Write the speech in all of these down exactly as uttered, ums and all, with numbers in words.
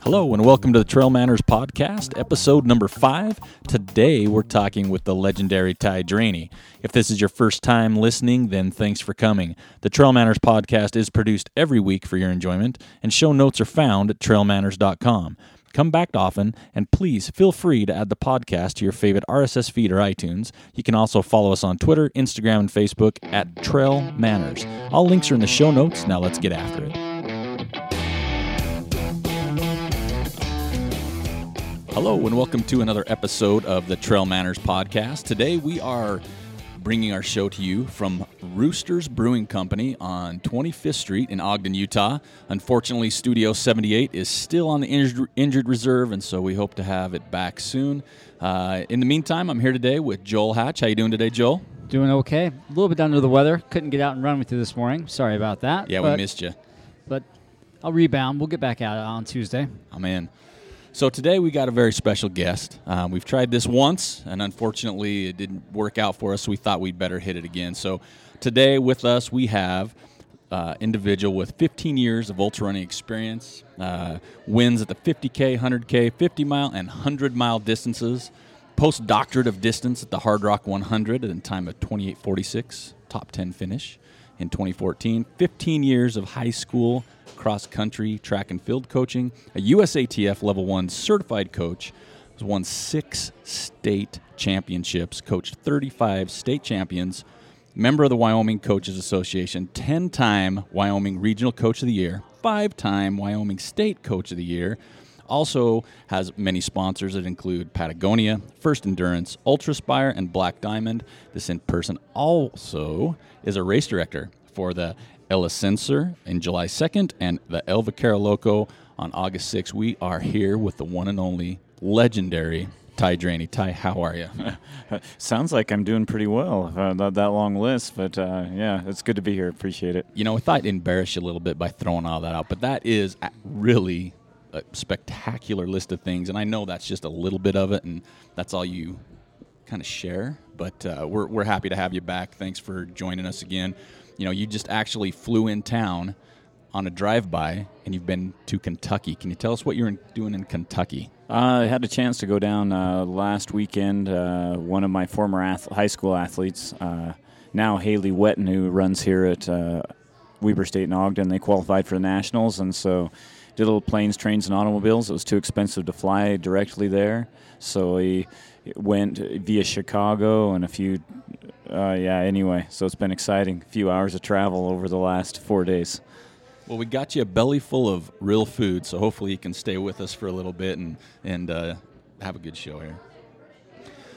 Hello and welcome to the Trail Manners podcast, episode number five. Today we're talking with the legendary Ty Draney. If this is your first time listening, then thanks for coming. The Trail Manners podcast is produced every week for your enjoyment, and show notes are found at trail manners dot com. Come back often, and please feel free to add the podcast to your favorite R S S feed or iTunes. You can also follow us on Twitter, Instagram, and Facebook at Trail Manners. All links are in the show notes. Now let's get after it. Hello and welcome to another episode of the Trail Manners podcast. Today we are bringing our show to you from Roosters Brewing Company on twenty-fifth street in Ogden, Utah. Unfortunately, Studio seventy-eight is still on the injured, injured reserve, and so we hope to have it back soon. Uh, in the meantime, I'm here today with Joel Hatch. How you doing today, Joel? Doing okay. A little bit under the weather. Couldn't get out and run with you this morning. Sorry about that. Yeah, but we missed you. But I'll rebound. We'll get back out on Tuesday. Oh, man. So today we got a very special guest. Uh, we've tried this once, and unfortunately it didn't work out for us, so we thought we'd better hit it again. So today with us we have an uh, individual with fifteen years of ultra running experience, uh, wins at the fifty K, one hundred K, fifty mile, and one hundred mile distances, postdoctorate of distance at the Hard Rock one hundred in time of twenty-eight forty-six, top ten finish in twenty fourteen, fifteen years of high school cross-country track and field coaching, a U S A T F Level one certified coach, has won six state championships, coached thirty-five state champions, member of the Wyoming Coaches Association, ten-time Wyoming Regional Coach of the Year, five-time Wyoming State Coach of the Year, also has many sponsors that include Patagonia, First Endurance, Ultraspire, and Black Diamond. This in-person also is a race director for the El Ascensor in July second, and the El Vaquero Loco on August sixth. We are here with the one and only legendary Ty Draney. Ty, how are you? Sounds like I'm doing pretty well. Uh, not that long list, but uh, yeah, it's good to be here. Appreciate it. You know, I thought I'd embarrass you a little bit by throwing all that out, but that is really a spectacular list of things, and I know that's just a little bit of it, and that's all you kind of share, but uh, we're we're happy to have you back. Thanks for joining us again. You know, you just actually flew in town on a drive-by, and you've been to Kentucky. Can you tell us what you're in, doing in Kentucky? Uh, I had a chance to go down uh, last weekend. Uh, one of my former ath- high school athletes, uh, now Haley Whetton, who runs here at uh, Weber State in Ogden, they qualified for the Nationals, and so did little planes, trains, and automobiles. It was too expensive to fly directly there, so he went via Chicago and a few... Uh, yeah, anyway, so it's been exciting. A few hours of travel over the last four days. Well, we got you a belly full of real food, so hopefully you can stay with us for a little bit and, and uh, have a good show here.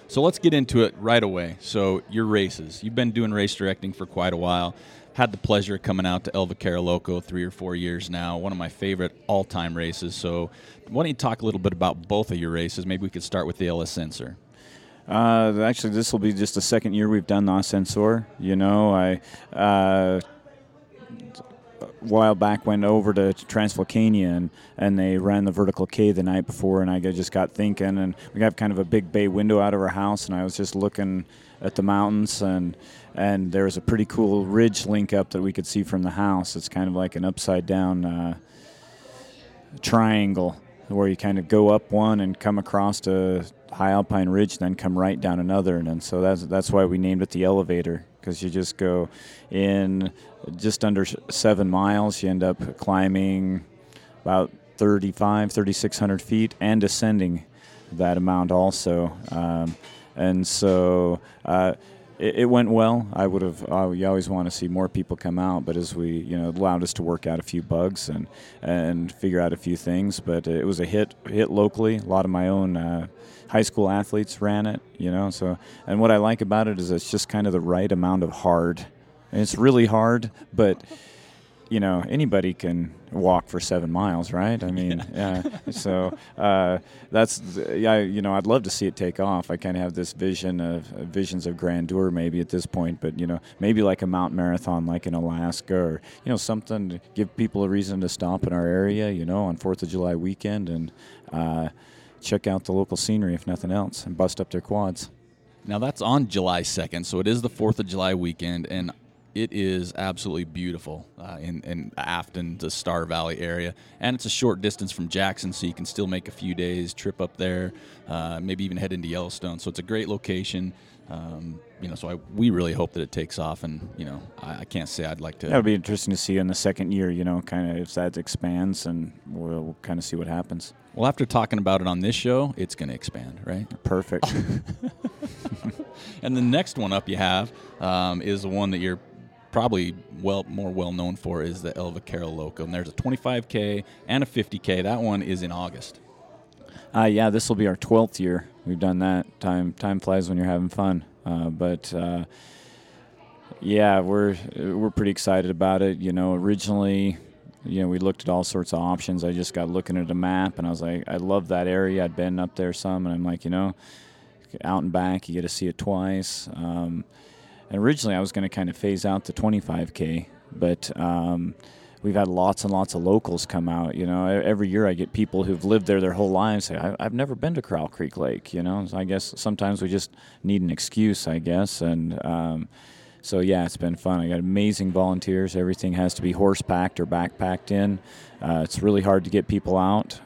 So let's get into it right away. So your races. You've been doing race directing for quite a while. Had the pleasure of coming out to El Vaquero Loco three or four years now, one of my favorite all-time races. So why don't you talk a little bit about both of your races? Maybe we could start with the El Ascensor. Uh, actually, this will be just the second year we've done the Ascensor. You know, I uh, a while back went over to Transvulcania, and, and they ran the vertical K the night before, and I just got thinking, and we have kind of a big bay window out of our house, and I was just looking at the mountains, and and there was a pretty cool ridge link up that we could see from the house. It's kind of like an upside-down uh, triangle, where you kind of go up one and come across a high alpine ridge, then come right down another. And, and so that's that's why we named it the elevator, because you just go in just under seven miles. You end up climbing about thirty-five, thirty-six hundred feet and ascending that amount also. Um, and so uh, It, it went well. I would have. Uh, you always want to see more people come out, but as we, you know, allowed us to work out a few bugs and and figure out a few things. But it was a hit hit locally. A lot of my own uh, high school athletes ran it, you know. So, and what I like about it is it's just kind of the right amount of hard. And it's really hard, but you know, anybody can walk for seven miles, right? I mean, yeah. uh, so uh, that's, yeah, you know, I'd love to see it take off. I kind of have this vision of uh, visions of grandeur maybe at this point, but, you know, maybe like a mountain marathon like in Alaska or, you know, something to give people a reason to stop in our area, you know, on fourth of July weekend and uh, check out the local scenery, if nothing else, and bust up their quads. Now, that's on July second, so it is the fourth of July weekend, and it is absolutely beautiful uh, in, in Afton, the Star Valley area. And it's a short distance from Jackson, so you can still make a few days trip up there, uh, maybe even head into Yellowstone. So it's a great location. Um, you know, so I, we really hope that it takes off. And, you know, I, I can't say I'd like to. That would be interesting to see in the second year, you know, kind of if that expands, and we'll, we'll kind of see what happens. Well, after talking about it on this show, it's going to expand, right? Perfect. And the next one up you have um, is the one that you're probably well more well known for, is the El Vaquero Loco, and there's a twenty-five K and a fifty K. That one is in August. Uh, yeah, this will be our twelfth year we've done that. Time time flies when you're having fun, uh, but uh, yeah, we're we're pretty excited about it. You know, originally, you know, we looked at all sorts of options. I just got looking at a map, and I was like, I love that area. I'd been up there some, and I'm like, you know, out and back, you get to see it twice. Um, And originally, I was going to kind of phase out the twenty-five K, but um, we've had lots and lots of locals come out. You know, every year I get people who've lived there their whole lives say, I- I've never been to Crow Creek Lake, you know. So I guess sometimes we just need an excuse, I guess. And um, so, yeah, it's been fun. I got amazing volunteers. Everything has to be horse-packed or backpacked in. Uh, it's really hard to get people out.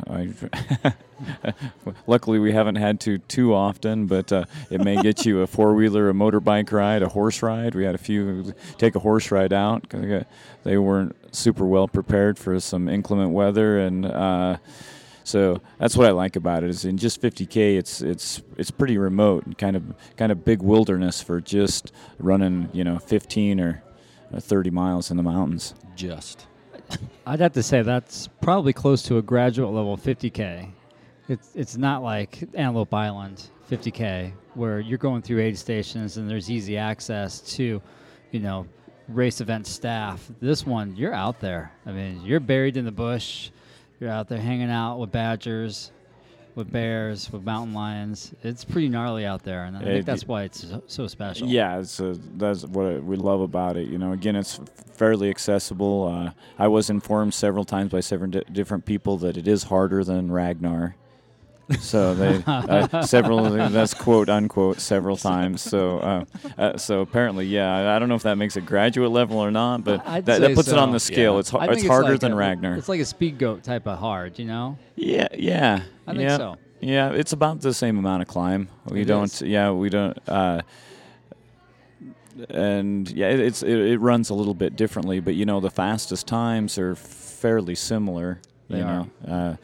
Luckily, we haven't had to too often, but uh, it may get you a four-wheeler, a motorbike ride, a horse ride. We had a few take a horse ride out because they weren't super well prepared for some inclement weather, and uh, so that's what I like about it. Is in just fifty K, it's it's it's pretty remote and kind of kind of big wilderness for just running, you know, fifteen or thirty miles in the mountains. Just. I'd have to say that's probably close to a graduate level fifty K. It's it's not like Antelope Island fifty K where you're going through aid stations and there's easy access to, you know, race event staff. This one, you're out there. I mean, you're buried in the bush. You're out there hanging out with badgers, with bears, with mountain lions. It's pretty gnarly out there, and I think that's why it's so special. Yeah, it's a, that's what we love about it. You know, again, it's fairly accessible. Uh, I was informed several times by several di- different people that it is harder than Ragnar. So they uh, several that's quote unquote several times. So uh, uh, so apparently, yeah, I don't know if that makes it graduate level or not, but that, that puts so. it on the scale. Yeah. It's ha- it's, it's harder like than a, Ragnar. It's like a Speed Goat type of hard, you know? Yeah, yeah. I think yeah, so. Yeah, it's about the same amount of climb. We it don't. Is. Yeah, we don't. Uh, and yeah, it, it's it, it runs a little bit differently, but you know the fastest times are fairly similar. You they know. Are. Uh,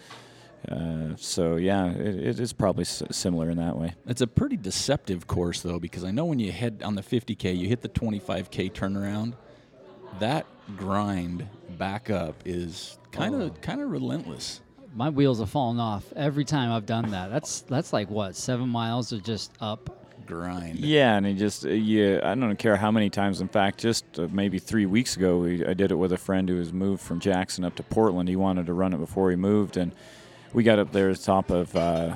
Uh, so, yeah, it, it's probably s- similar in that way. It's a pretty deceptive course, though, because I know when you head on the fifty K, you hit the twenty-five K turnaround. That grind back up is kind of kind of relentless. My wheels have fallen off every time I've done that. That's that's like, what, seven miles of just up? Grind. Yeah, and it just, yeah, I don't care how many times. In fact, just uh, maybe three weeks ago, we, I did it with a friend who has moved from Jackson up to Portland. He wanted to run it before he moved, and we got up there at the top of, uh,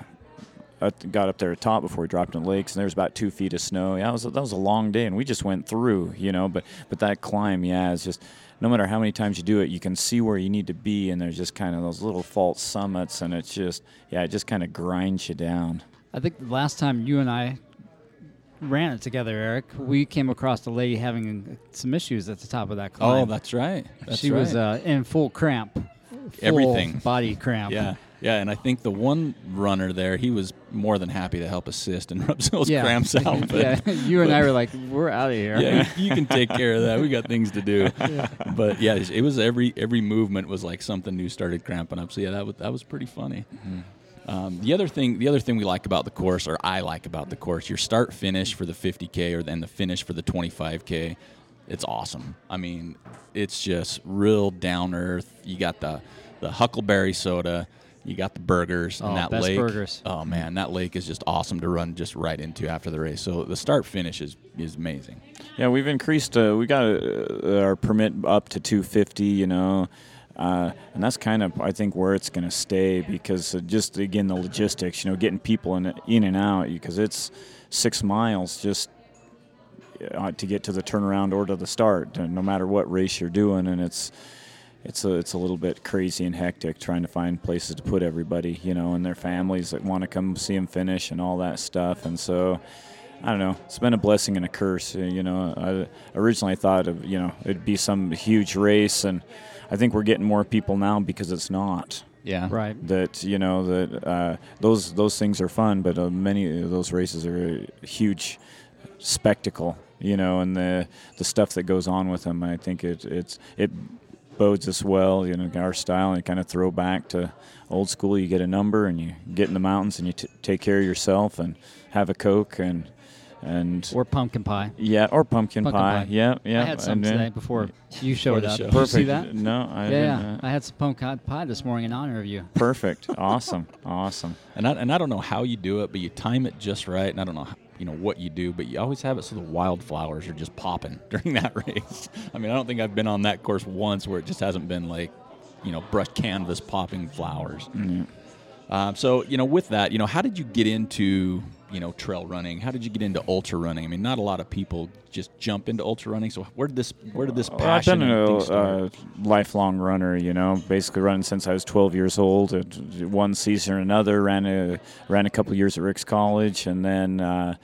got up there at top before we dropped in the lakes, and there was about two feet of snow. Yeah, that was, that was a long day, and we just went through, you know. But, but that climb, yeah, it's just no matter how many times you do it, you can see where you need to be, and there's just kind of those little false summits, and it's just, yeah, it just kind of grinds you down. I think the last time you and I ran it together, Eric, we came across a lady having some issues at the top of that climb. Oh, that's right. That's she right. was uh, in full cramp, full everything, body cramp. Yeah. Yeah, and I think the one runner there, he was more than happy to help assist and rub those yeah. cramps out. But, yeah, you and but, I were like, we're out of here. Yeah, you can take care of that. We got things to do. Yeah. But yeah, it was every every movement was like something new started cramping up. So yeah, that was that was pretty funny. Mm-hmm. Um, the other thing, the other thing we like about the course, or I like about the course, your start finish for the fifty K, or then the finish for the twenty-five K. It's awesome. I mean, it's just real down earth. You got the the huckleberry soda. You got the burgers and oh, that best lake. Burgers. Oh man, that lake is just awesome to run just right into after the race. So the start finish is, is amazing. Yeah, we've increased. Uh, we got uh, our permit up to two fifty. You know, uh, and that's kind of I think where it's going to stay, because just again the logistics. You know, getting people in in and out, because it's six miles just uh, to get to the turnaround or to the start, no matter what race you're doing, and it's. It's a it's a little bit crazy and hectic trying to find places to put everybody, you know, and their families that want to come see them finish and all that stuff. And so, I don't know, it's been a blessing and a curse. You know, I originally thought of, you know, it'd be some huge race, and I think we're getting more people now because it's not. Yeah. Right. That, you know, that uh, those those things are fun, but uh, many of those races are a huge spectacle, you know, and the the stuff that goes on with them. I think it it's it. bodes us well, you know, our style, and kind of throw back to old school. You get a number and you get in the mountains and you t- take care of yourself and have a Coke and and or pumpkin pie. Yeah, or pumpkin, pumpkin pie. pie. Yeah, yeah. I had some and, today uh, before you showed up. Did you see that? No, I yeah, didn't. Yeah, uh, I had some pumpkin pie this morning in honor of you. Perfect. Awesome. Awesome. And I and I don't know how you do it, but you time it just right. And I don't know how, you know, what you do, but you always have it so the wildflowers are just popping during that race. I mean, I don't think I've been on that course once where it just hasn't been like, you know, brush canvas popping flowers. Mm-hmm. Um, so, you know, with that, you know, how did you get into, you know, trail running? How did you get into ultra running? I mean, not a lot of people just jump into ultra running. So where did this, where did this passion and things start? I've been a uh, lifelong runner, you know, basically running since I was twelve years old. One season or another, ran a, ran a couple of years at Rick's College. And then uh,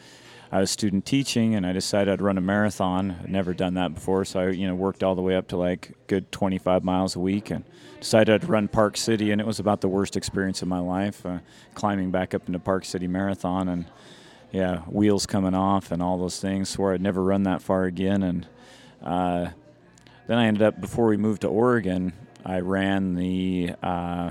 I was student teaching, and I decided I'd run a marathon. I'd never done that before. So I, you know, worked all the way up to like good twenty-five miles a week, and decided I'd run Park City, and it was about the worst experience of my life, uh, climbing back up into Park City Marathon, and yeah, wheels coming off and all those things. Swore I'd never run that far again. And uh, then I ended up, before we moved to Oregon, I ran the, uh,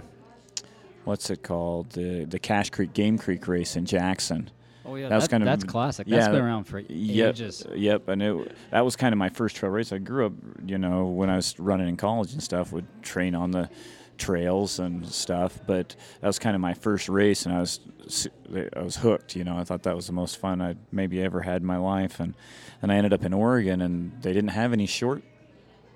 what's it called, the, the Cache Creek Game Creek race in Jackson. Oh, yeah, that that, was kind of, that's classic. That's yeah, been around for yep, ages. Yep, and it, that was kind of my first trail race. I grew up, you know, when I was running in college and stuff, would train on the trails and stuff, but that was kind of my first race, and I was I was hooked, you know. I thought that was the most fun I'd maybe ever had in my life, and, and I ended up in Oregon, and they didn't have any short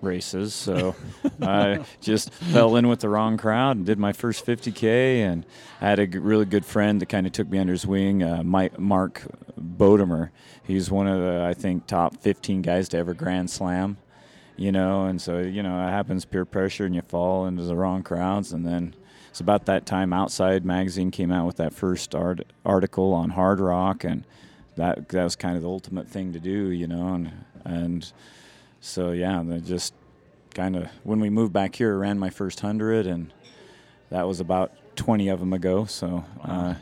races, so I just fell in with the wrong crowd and did my first fifty K, and I had a g- really good friend that kind of took me under his wing, uh, Mike, Mark Bodemer. He's one of the, I think, top fifteen guys to ever Grand Slam, you know, and so, you know, it happens, peer pressure, and you fall into the wrong crowds, and then it's about that time Outside Magazine came out with that first art- article on Hard Rock, and that that was kind of the ultimate thing to do, you know, and and so, yeah, they just kind of, when we moved back here, I ran my first hundred, and that was about twenty of them ago. So, uh,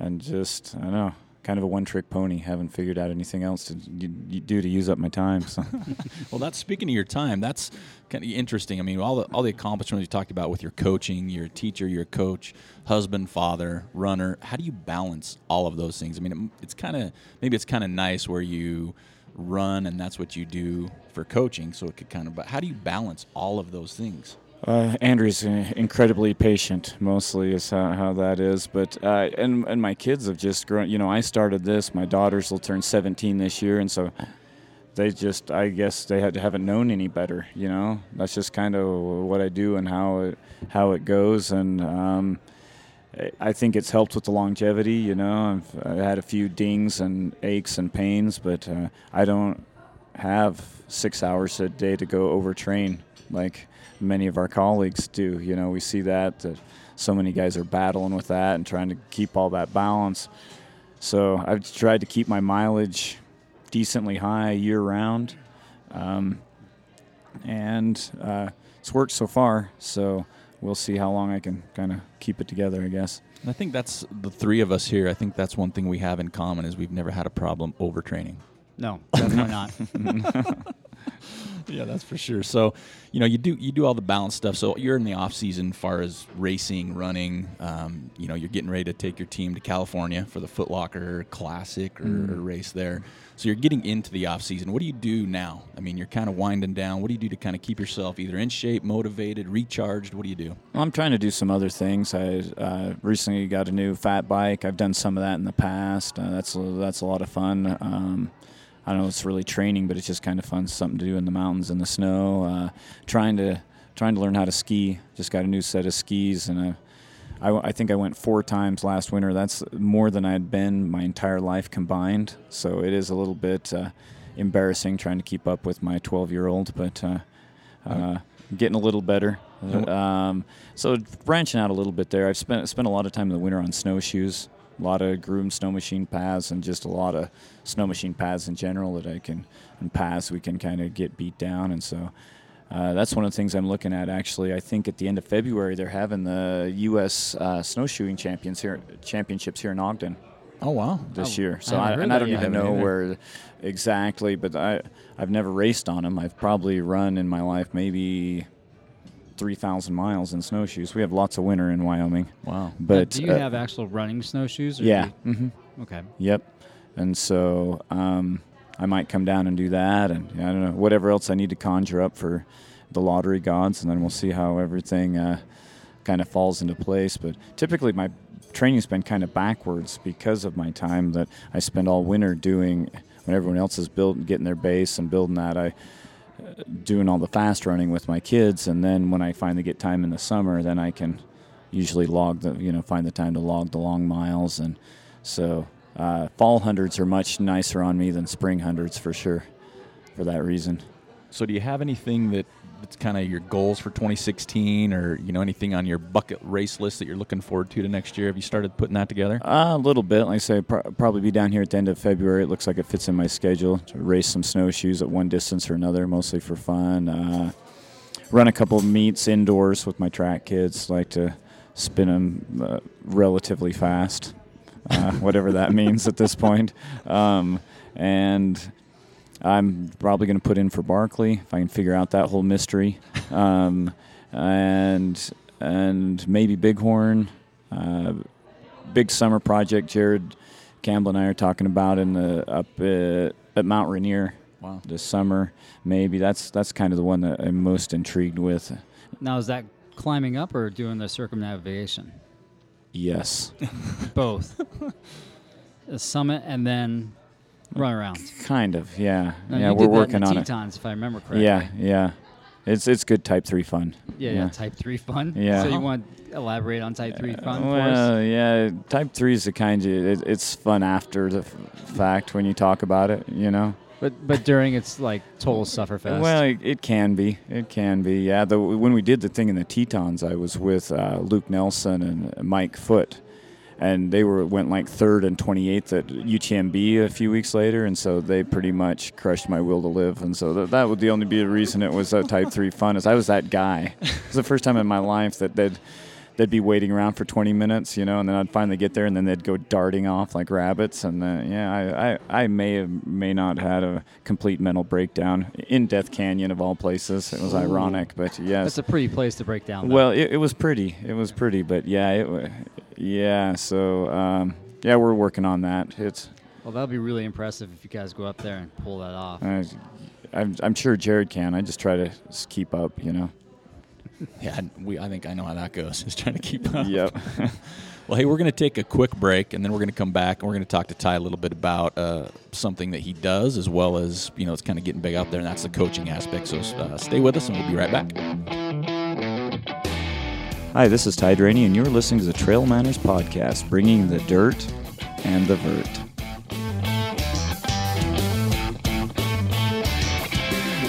and just, I don't know, kind of a one-trick pony. Haven't figured out anything else to do to use up my time. So. Well, that's, speaking of your time, that's kind of interesting. I mean, all the, all the accomplishments you talked about with your coaching, your teacher, your coach, husband, father, runner, how do you balance all of those things? I mean, it, it's kind of, maybe it's kind of nice where you run and that's what you do for coaching, so it could kind of, but how do you balance all of those things? Uh, Andrew's incredibly patient, mostly, is how, how that is. But uh, and and my kids have just grown. You know, I started this. My daughters will turn seventeen this year, and so they just, I guess they had, haven't known any better. You know, that's just kind of what I do and how it, how it goes. And um, I think it's helped with the longevity. You know, I've, I've had a few dings and aches and pains, but uh, I don't have six hours a day to go overtrain like many of our colleagues do. You know, we see that, that so many guys are battling with that and trying to keep all that balance. So I've tried to keep my mileage decently high year round, um, and uh, it's worked so far. So we'll see how long I can kind of keep it together, I guess. And I think that's the three of us here. I think that's one thing we have in common is we've never had a problem overtraining. No, definitely not. Yeah, that's for sure. So, you know, you do you do all the balance stuff. So you're in the off season, far as racing, running. Um, you know, you're getting ready to take your team to California for the Foot Locker Classic or, mm. or race there. So you're getting into the off season. What do you do now? I mean, you're kind of winding down. What do you do to kind of keep yourself either in shape, motivated, recharged? What do you do? Well, I'm trying to do some other things. I uh, recently got a new fat bike. I've done some of that in the past. Uh, that's that's a lot of fun. Um, I don't know, it's really training, but it's just kind of fun, something to do in the mountains and the snow. Uh, trying to trying to learn how to ski. Just got a new set of skis, and I, I, I think I went four times last winter. That's more than I had been my entire life combined. So it is a little bit uh, embarrassing trying to keep up with my twelve-year-old, but uh, uh, getting a little better. Um, so branching out a little bit there. I've spent spent a lot of time in the winter on snowshoes. A lot of groomed snow machine paths and just a lot of snow machine paths in general that I can and paths we can kind of get beat down. And so uh, that's one of the things I'm looking at, actually. I think at the end of February, they're having the U S Uh, snowshoeing champions here, championships here in Ogden. Oh, wow. This oh, year. So I, I and I don't even know either. Where exactly, but I, I've never raced on them. I've probably run in my life maybe three thousand miles in snowshoes. We have lots of winter in Wyoming. Wow. But do you uh, have actual running snowshoes? Or yeah. You, mm-hmm. Okay. Yep. And so um, I might come down and do that, and I don't know, whatever else I need to conjure up for the lottery gods, and then we'll see how everything uh, kind of falls into place. But typically my training's been kind of backwards because of my time that I spend all winter doing when everyone else is building, getting their base and building that. I doing all the fast running with my kids, and then when I finally get time in the summer, then I can usually log the, you know, find the time to log the long miles. And so uh, fall hundreds are much nicer on me than spring hundreds for sure, for that reason. So do you have anything that that's kind of your goals for twenty sixteen, or, you know, anything on your bucket race list that you're looking forward to to next year? Have you started putting that together? Uh, a little bit. Like I say, pro- probably be down here at the end of February. It looks like it fits in my schedule to race some snowshoes at one distance or another, mostly for fun. Uh, run a couple of meets indoors with my track kids. Like to spin them uh, relatively fast, uh, whatever that means at this point. Um, and... I'm probably going to put in for Barkley if I can figure out that whole mystery, um, and and maybe Bighorn, uh, big summer project. Jared Campbell and I are talking about in the up uh, at Mount Ranier. Wow. This summer. Maybe that's that's kind of the one that I'm most intrigued with. Now, is that climbing up or doing the circumnavigation? Yes, both. The summit and then. Run around. Kind of, yeah. No, yeah, we're working on it. Tetons, if I remember correctly. Yeah, yeah. It's it's good type three fun. Yeah, yeah, yeah. Type three fun. Yeah. So you want to elaborate on type three fun? Well, for us? Yeah. Type three is the kind you. It, it's fun after the f- fact when you talk about it, you know. But but during it's like total sufferfest. Well, it, it can be. It can be. Yeah. The, when we did the thing in the Tetons, I was with uh, Luke Nelson and Mike Foote. And they were went like third and twenty-eighth at U T M B a few weeks later, and so they pretty much crushed my will to live. And so th- that would the only be the reason it was a type three fun is I was that guy. It was the first time in my life that they'd they'd be waiting around for twenty minutes, you know, and then I'd finally get there, and then they'd go darting off like rabbits. And then, yeah, I, I, I may have, may not had a complete mental breakdown in Death Canyon of all places. It was Ooh. Ironic, but yes, that's a pretty place to break down. Though. Well, it, it was pretty. It was pretty, but yeah, it. Yeah, so, um, yeah, we're working on that. It's Well, that'll be really impressive if you guys go up there and pull that off. Uh, I'm, I'm sure Jared can. I just try to just keep up, you know. Yeah, we. I think I know how that goes, just trying to keep up. Yep. Well, hey, we're going to take a quick break, and then we're going to come back, and we're going to talk to Ty a little bit about uh, something that he does, as well as, you know, it's kind of getting big out there, and that's the coaching aspect. So uh, stay with us, and we'll be right back. Hi, this is Ty Draney, and you're listening to the Trail Manners Podcast, bringing the dirt and the vert.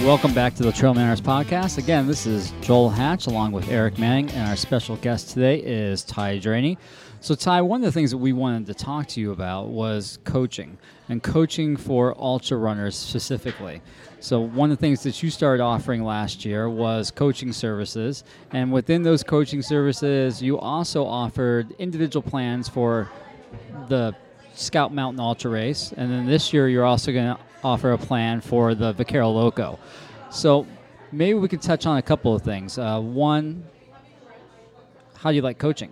Welcome back to the Trail Manners Podcast. Again, this is Joel Hatch along with Eric Manning, and our special guest today is Ty Draney. So, Ty, one of the things that we wanted to talk to you about was coaching, and coaching for ultra runners specifically. So one of the things that you started offering last year was coaching services, and within those coaching services, you also offered individual plans for the Scout Mountain Ultra Race, and then this year you're also going to offer a plan for the Vaquero Loco. So maybe we could touch on a couple of things. Uh, one, how do you like coaching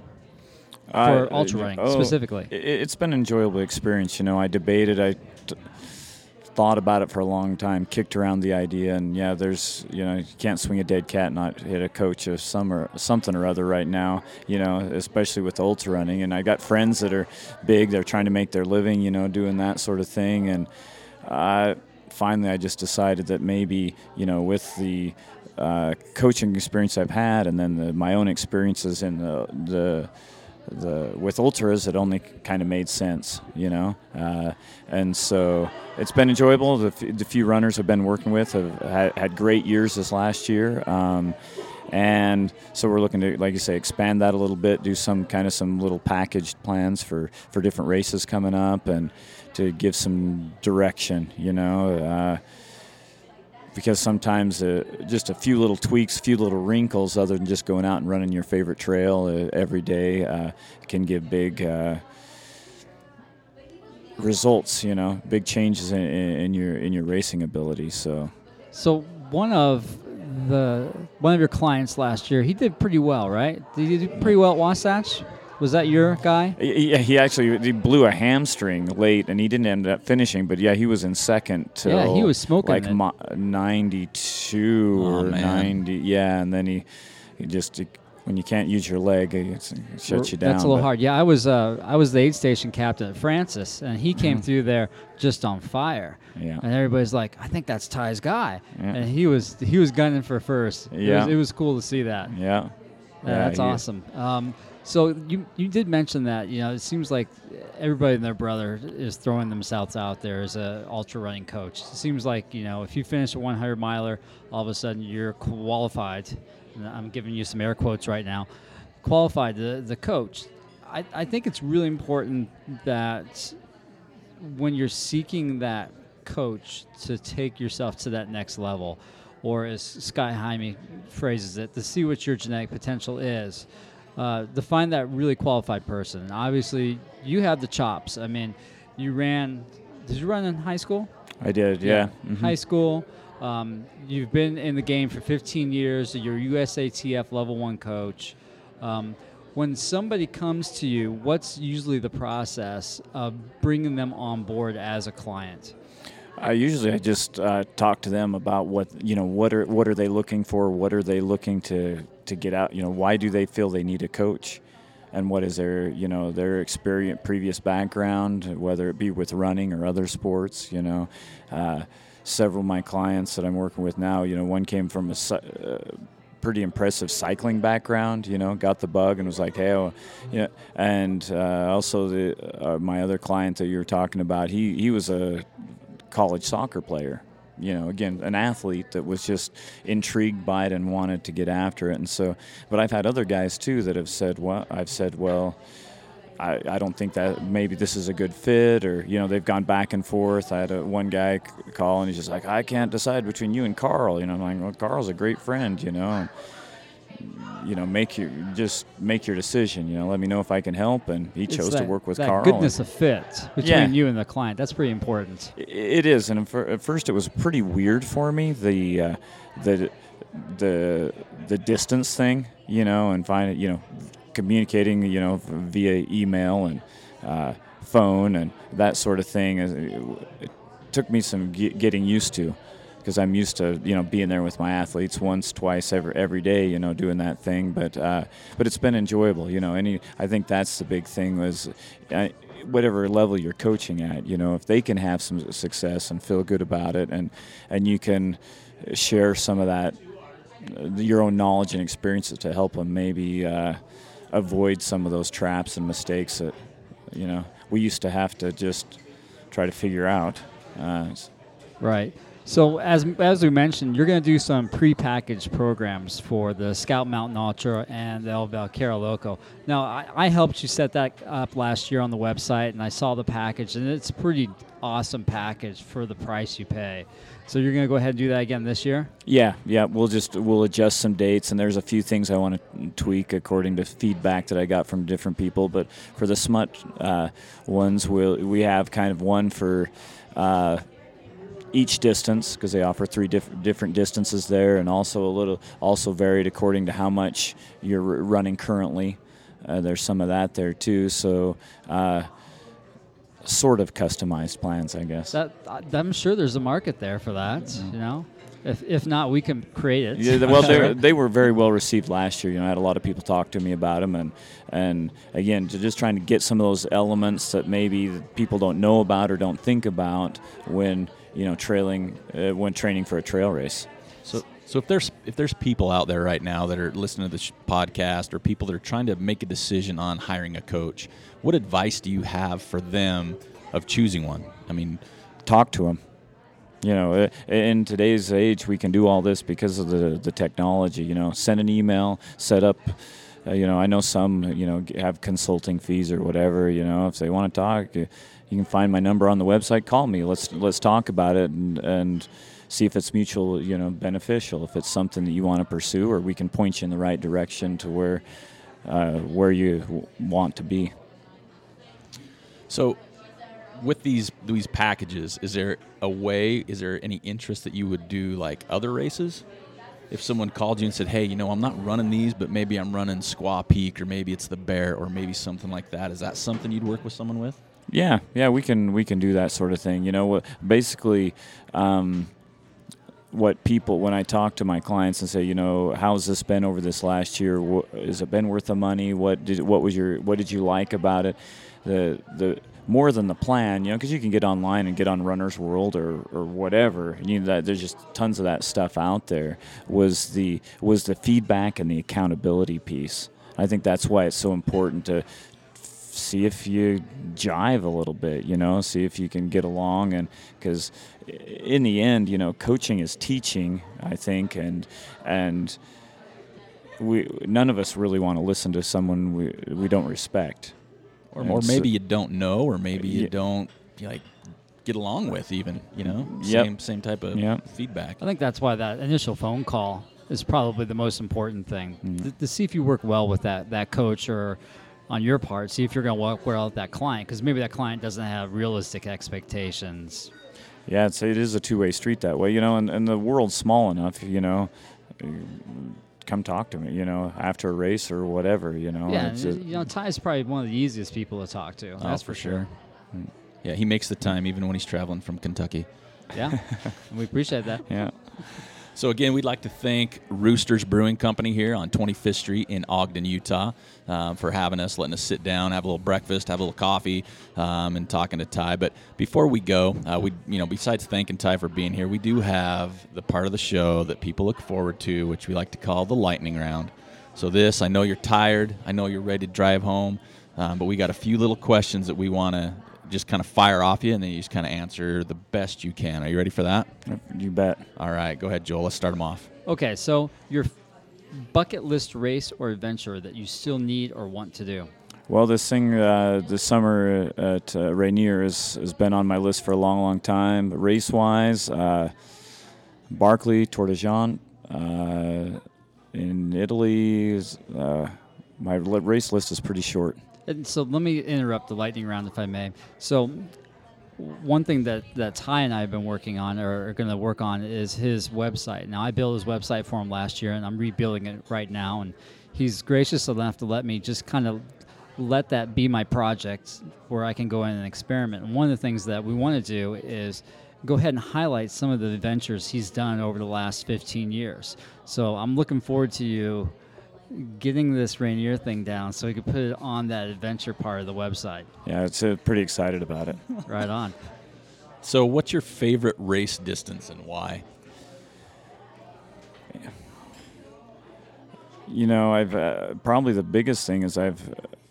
for uh, ultra running oh, specifically? It's been an enjoyable experience. You know, I debated, I t- thought about it for a long time, kicked around the idea, and yeah, there's, you know, you can't swing a dead cat and not hit a coach of some or something or other right now, you know, especially with ultra running. And I got friends that are big, they're trying to make their living, you know, doing that sort of thing. And uh, finally, I just decided that maybe, you know, with the Uh, coaching experience I've had, and then the, my own experiences in the, the the with ultras, it only kind of made sense, you know. Uh, and so it's been enjoyable. The, f- the few runners I've been working with have had, had great years this last year, um, and so we're looking to, like you say, expand that a little bit, do some kind of some little packaged plans for for different races coming up, and to give some direction, you know. Uh, Because sometimes uh, just a few little tweaks, a few little wrinkles, other than just going out and running your favorite trail uh, every day, uh, can give big uh, results. You know, big changes in, in your in your racing ability. So, so one of the one of your clients last year, he did pretty well, right? Did he do pretty well at Wasatch? Was that your guy? Yeah, he, he actually he blew a hamstring late, and he didn't end up finishing. But yeah, he was in second till yeah, he was smoking like mo- ninety-two oh, or man. ninety. Yeah, and then he, he just when you can't use your leg, it shuts We're, you down. That's a little hard. Yeah, I was uh, I was the aid station captain at Francis, and he came mm-hmm. through there just on fire. Yeah, and everybody's like, I think that's Ty's guy, yeah. and he was he was gunning for first. Yeah, it was, it was cool to see that. Yeah, yeah, yeah that's he, awesome. Um, So you you did mention that, you know, it seems like everybody and their brother is throwing themselves out there as a ultra running coach. It seems like, you know, if you finish a hundred miler, all of a sudden you're qualified, and I'm giving you some air quotes right now, qualified the, the coach. I, I think it's really important that when you're seeking that coach to take yourself to that next level, or as Sky Jaime phrases it, to see what your genetic potential is. Uh, to find that really qualified person. And obviously, you have the chops. I mean, you ran. Did you run in high school? I did. Yeah. yeah. Mm-hmm. High school. Um, you've been in the game for fifteen years. You're U S A T F level one coach. Um, when somebody comes to you, what's usually the process of bringing them on board as a client? I usually I just uh, talk to them about what you know. What are what are they looking for? What are they looking to? to get out, you know, why do they feel they need a coach, and what is their, you know, their experience, previous background, whether it be with running or other sports, you know. Uh, several of my clients that I'm working with now, you know, one came from a uh, pretty impressive cycling background, you know, got the bug and was like, hey, oh, you know, and uh, also the, uh, my other client that you were talking about, he, he was a college soccer player. You know, again, an athlete that was just intrigued by it and wanted to get after it. And so, but I've had other guys too that have said, well, I've said, well, I, I don't think that maybe this is a good fit, or, you know, they've gone back and forth. I had a, one guy call and he's just like, I can't decide between you and Carl. You know, I'm like, well, Carl's a great friend, you know, and, you know, make your, just make your decision, you know, let me know if I can help. And he it's chose that, to work with that Carl. Goodness of fit between yeah. you and the client. That's pretty important. It is. And at first it was pretty weird for me, the, uh, the, the, the distance thing, you know, and find, you know, communicating, you know, via email and, uh, phone and that sort of thing. It took me some getting used to. Because I'm used to, you know, being there with my athletes once, twice, every every day, you know, doing that thing. But uh, but it's been enjoyable, you know. Any, I think that's the big thing was, I, whatever level you're coaching at, you know, if they can have some success and feel good about it, and and you can share some of that, your own knowledge and experiences to help them maybe uh, avoid some of those traps and mistakes that, you know, we used to have to just try to figure out. Uh, right. So as as we mentioned, you're going to do some prepackaged programs for the Scout Mountain Ultra and the El Vaquero Loco. Now, I, I helped you set that up last year on the website, and I saw the package, and it's a pretty awesome package for the price you pay. So you're going to go ahead and do that again this year? Yeah, yeah. We'll just we'll adjust some dates, and there's a few things I want to tweak according to feedback that I got from different people. But for the smut uh, ones, we'll, we have kind of one for... Uh, each distance, because they offer three diff- different distances there, and also a little also varied according to how much you're r- running currently. Uh, there's some of that there too, so uh, sort of customized plans, I guess. That, I'm sure there's a market there for that, mm-hmm. you know. If if not, we can create it. Yeah, well, they were, they were very well received last year. You know, I had a lot of people talk to me about them, and and again, to just trying to get some of those elements that maybe people don't know about or don't think about when you know trailing uh, when training for a trail race. So so if there's if there's people out there right now that are listening to this podcast, or people that are trying to make a decision on hiring a coach, what advice do you have for them of choosing one? I mean, talk to them. You know, in today's age, we can do all this because of the, the technology, you know, send an email, set up, uh, you know, I know some, you know, have consulting fees or whatever, you know, if they want to talk, you can find my number on the website, call me, let's let's talk about it and, and see if it's mutual, you know, beneficial, if it's something that you want to pursue, or we can point you in the right direction to where, uh, where you want to be. So... with these these packages, is there a way, is there any interest that you would do like other races? If someone called you and said, hey, you know, I'm not running these, but maybe I'm running Squaw Peak, or maybe it's the Bear, or maybe something like that. Is that something you'd work with someone with? Yeah, yeah, we can we can do that sort of thing. You know, basically, um, what people, when I talk to my clients and say, you know, how's this been over this last year? Has it been worth the money? What did what was your what did you like about it? The the more than the plan, you know, because you can get online and get on Runner's World or, or whatever. And you know, that, there's just tons of that stuff out there. Was the was the feedback and the accountability piece. I think that's why it's so important to f- see if you jive a little bit. You know, see if you can get along, and because in the end, you know, coaching is teaching. I think, and and we none of us really want to listen to someone we we don't respect. Or, or maybe you don't know, or maybe you don't like get along with even, you know, yep. same same type of yep. feedback. I think that's why that initial phone call is probably the most important thing, mm. to, to see if you work well with that, that coach, or on your part, see if you're going to work well with that client, because maybe that client doesn't have realistic expectations. Yeah, it's, it is a two-way street that way, you know, and, and the world's small enough, you know. Come talk to me, you know, after a race or whatever, you know. Yeah, it's a, you know, Ty's probably one of the easiest people to talk to. Oh, that's for sure. sure. Yeah, he makes the time even when he's traveling from Kentucky. Yeah, we appreciate that. Yeah. So, again, we'd like to thank Roosters Brewing Company here on twenty-fifth street in Ogden, Utah, uh, for having us, letting us sit down, have a little breakfast, have a little coffee, um, and talking to Ty. But before we go, uh, we, you know, besides thanking Ty for being here, we do have the part of the show that people look forward to, which we like to call the lightning round. So this, I know you're tired. I know you're ready to drive home. Um, but we got a few little questions that we want to just kind of fire off you, and then you just kind of answer the best you can. Are you ready for that? You bet. All right. Go ahead, Joel. Let's start them off. Okay. So your bucket list race or adventure that you still need or want to do? Well, this thing uh, this summer at uh, Rainier has, has been on my list for a long, long time. Race-wise, uh, Barkley, Tordejean, uh, in Italy. Uh, my race list is pretty short. And so let me interrupt the lightning round, if I may. So one thing that, that Ty and I have been working on, or are going to work on, is his website. Now, I built his website for him last year, and I'm rebuilding it right now. And he's gracious enough to let me just kind of let that be my project where I can go in and experiment. And one of the things that we want to do is go ahead and highlight some of the adventures he's done over the last fifteen years. So I'm looking forward to you getting this Rainier thing down so we could put it on that adventure part of the website. Yeah, it's uh, pretty excited about it. Right on. So what's your favorite race distance and why? You know, I've uh, probably the biggest thing is I've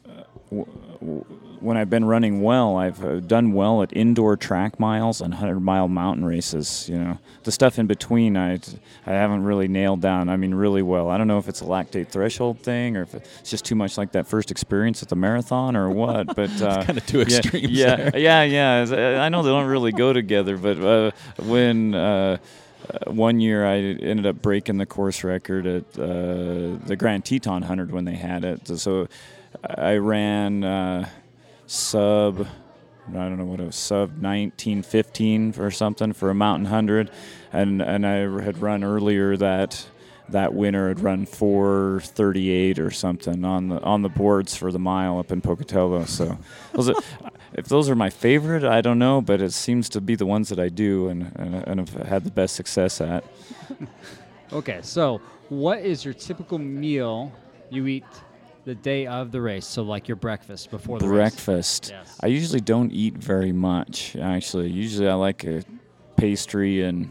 uh, w- w- when I've been running well, I've uh, done well at indoor track miles and hundred-mile mountain races, you know. The stuff in between, I, I haven't really nailed down, I mean, really well. I don't know if it's a lactate threshold thing or if it's just too much like that first experience at the marathon or what, but... Uh, it's kind of two extremes yeah, yeah, there. Yeah, yeah. I know they don't really go together, but uh, when... Uh, Uh, one year I ended up breaking the course record at uh, the Grand Teton one hundred when they had it. So I ran uh, sub I don't know what it was, sub nineteen fifteen or something for a mountain hundred, and and I had run earlier that that winter, had run four thirty-eight or something on the on the boards for the mile up in Pocatello. So those are, if those are my favorite, I don't know, but it seems to be the ones that I do and and, and have had the best success at. Okay, so what is your typical meal you eat the day of the race? So like your breakfast before the breakfast. race? Breakfast. Yes. I usually don't eat very much, actually. Usually I like a pastry and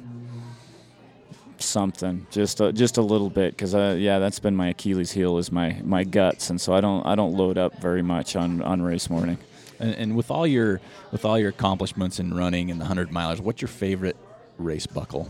something, just a, just a little bit, because yeah, that's been my Achilles heel, is my, my guts, and so I don't I don't load up very much on, on race morning. And, and with all your with all your accomplishments in running and the hundred milers, what's your favorite race buckle?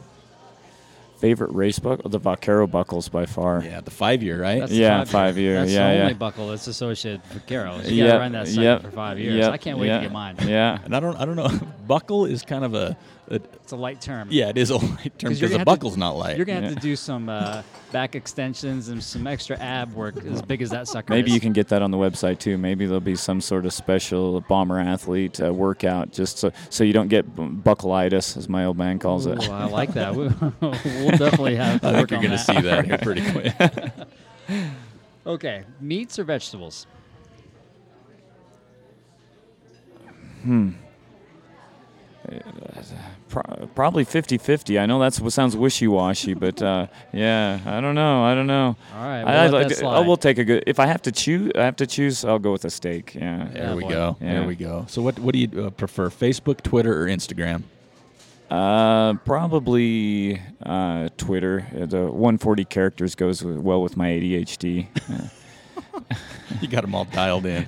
Favorite race buckle? The Vaquero buckles by far. Yeah, the five-year, right? That's yeah, five-year. Five that's yeah, the yeah. only buckle that's associated with Vaquero. You yep. gotta run that sucker yep. for five years. Yep. I can't wait yep. to get mine. Yeah, and I don't, I don't know. Buckle is kind of a, a. It's a light term. Yeah, it is a light term because the buckle's to, not light. You're gonna have yeah. to do some uh, back extensions and some extra ab work as big as that sucker. Maybe is. You can get that on the website too. Maybe there'll be some sort of special bomber athlete uh, workout just so so you don't get buckleitis, as my old man calls Ooh, it. I like that. We'll definitely have to I work think you're on gonna that. see that here pretty quick. Okay, meats or vegetables? Hmm. Pro- probably fifty-fifty. I know that's what sounds wishy-washy, but uh, yeah, I don't know. I don't know. All right, we'll I, I like to, I will take a good. If I have to choose, I have to choose. I'll go with a steak. Yeah. There yeah, we boy. go. Yeah. There we go. So what what do you uh, prefer? Facebook, Twitter, or Instagram? Uh, probably uh, Twitter. The one forty characters goes well with my A D H D. You got them all dialed in.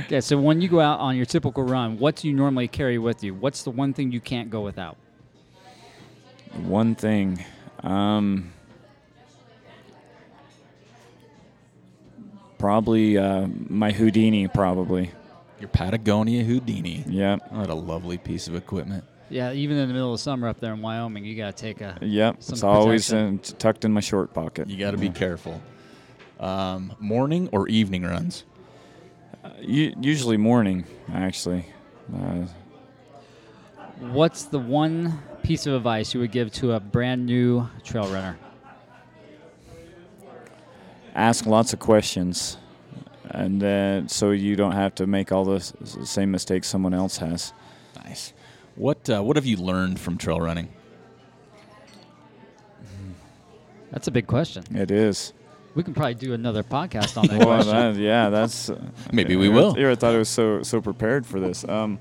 Okay, so when you go out on your typical run, what do you normally carry with you? What's the one thing you can't go without? One thing. Um, probably uh, my Houdini, probably. Your Patagonia Houdini. Yeah. What a lovely piece of equipment. Yeah, even in the middle of summer up there in Wyoming, you got to take a... Yep, it's protection. always in, tucked in my short pocket. You got to yeah. be careful. Um, morning or evening runs? Usually morning, actually. Uh, What's the one piece of advice you would give to a brand new trail runner? Ask lots of questions, and uh, so you don't have to make all the s- same mistakes someone else has. Nice. What uh, what have you learned from trail running? That's a big question. It is. We can probably do another podcast on that well, question. That, yeah, that's... Uh, Maybe we will. I thought I was so so prepared for this. Um,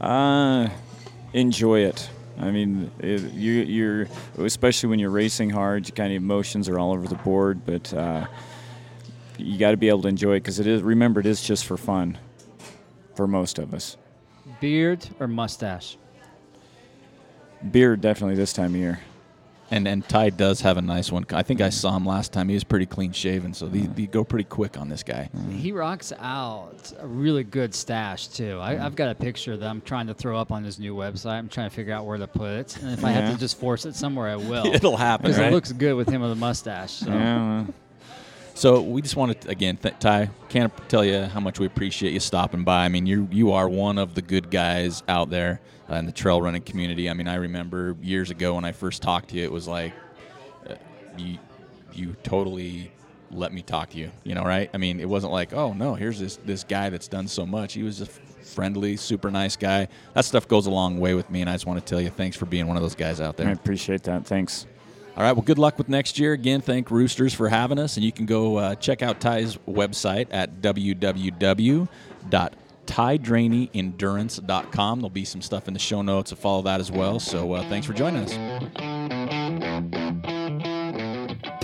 uh, enjoy it. I mean, it, you, you're especially when you're racing hard, your kind of emotions are all over the board, but uh, you got to be able to enjoy it because it is. Remember, it is just for fun for most of us. Beard or mustache? Beard, definitely this time of year. And and Ty does have a nice one. I think I saw him last time. He was pretty clean shaven, so they, they go pretty quick on this guy. He rocks out a really good stash, too. I, I've got a picture that I'm trying to throw up on his new website. I'm trying to figure out where to put it. And if yeah. I have to just force it somewhere, I will. It'll happen, because right? it looks good with him with a mustache. So, yeah, well. So we just wanted to, again, th- Ty, can't tell you how much we appreciate you stopping by. I mean, you you are one of the good guys out there. In the trail running community. I mean, I remember years ago when I first talked to you, it was like, uh, you, you totally let me talk to you, you know, right? I mean, it wasn't like, oh, no, here's this, this guy that's done so much. He was a f- friendly, super nice guy. That stuff goes a long way with me, and I just want to tell you thanks for being one of those guys out there. I appreciate that. Thanks. All right, well, good luck with next year. Again, thank Roosters for having us, and you can go uh, check out Ty's website at w w w dot roosters dot com. ty draney endurance dot com. There'll be some stuff in the show notes to follow that as well. So uh, thanks for joining us.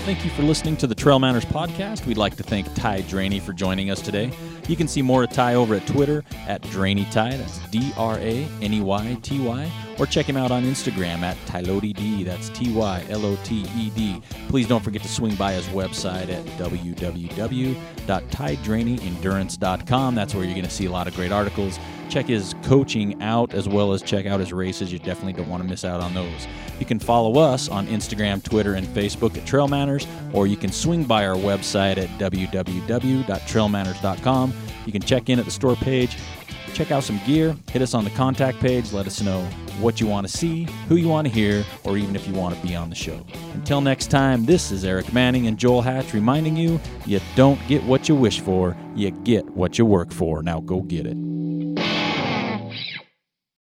Thank you for listening to the Trail Manners podcast. We'd like to thank Ty Draney for joining us today. You can see more of Ty over at Twitter at DraneyTy. That's D R A N E Y T Y. Or check him out on Instagram at Tylotedd. That's T Y L O T E D. Please don't forget to swing by his website at w w w dot ty draney endurance dot com. That's where you're going to see a lot of great articles. Check his coaching out as well as check out his races. You definitely don't want to miss out on those. You can follow us on Instagram, Twitter, and Facebook at Trail Manners, or you can swing by our website at w w w dot trail manners dot com. You can check in at the store page, check out some gear, hit us on the contact page, let us know what you want to see, who you want to hear, or even if you want to be on the show. Until next time, this is Eric Manning and Joel Hatch reminding you, you don't get what you wish for, you get what you work for. Now go get it.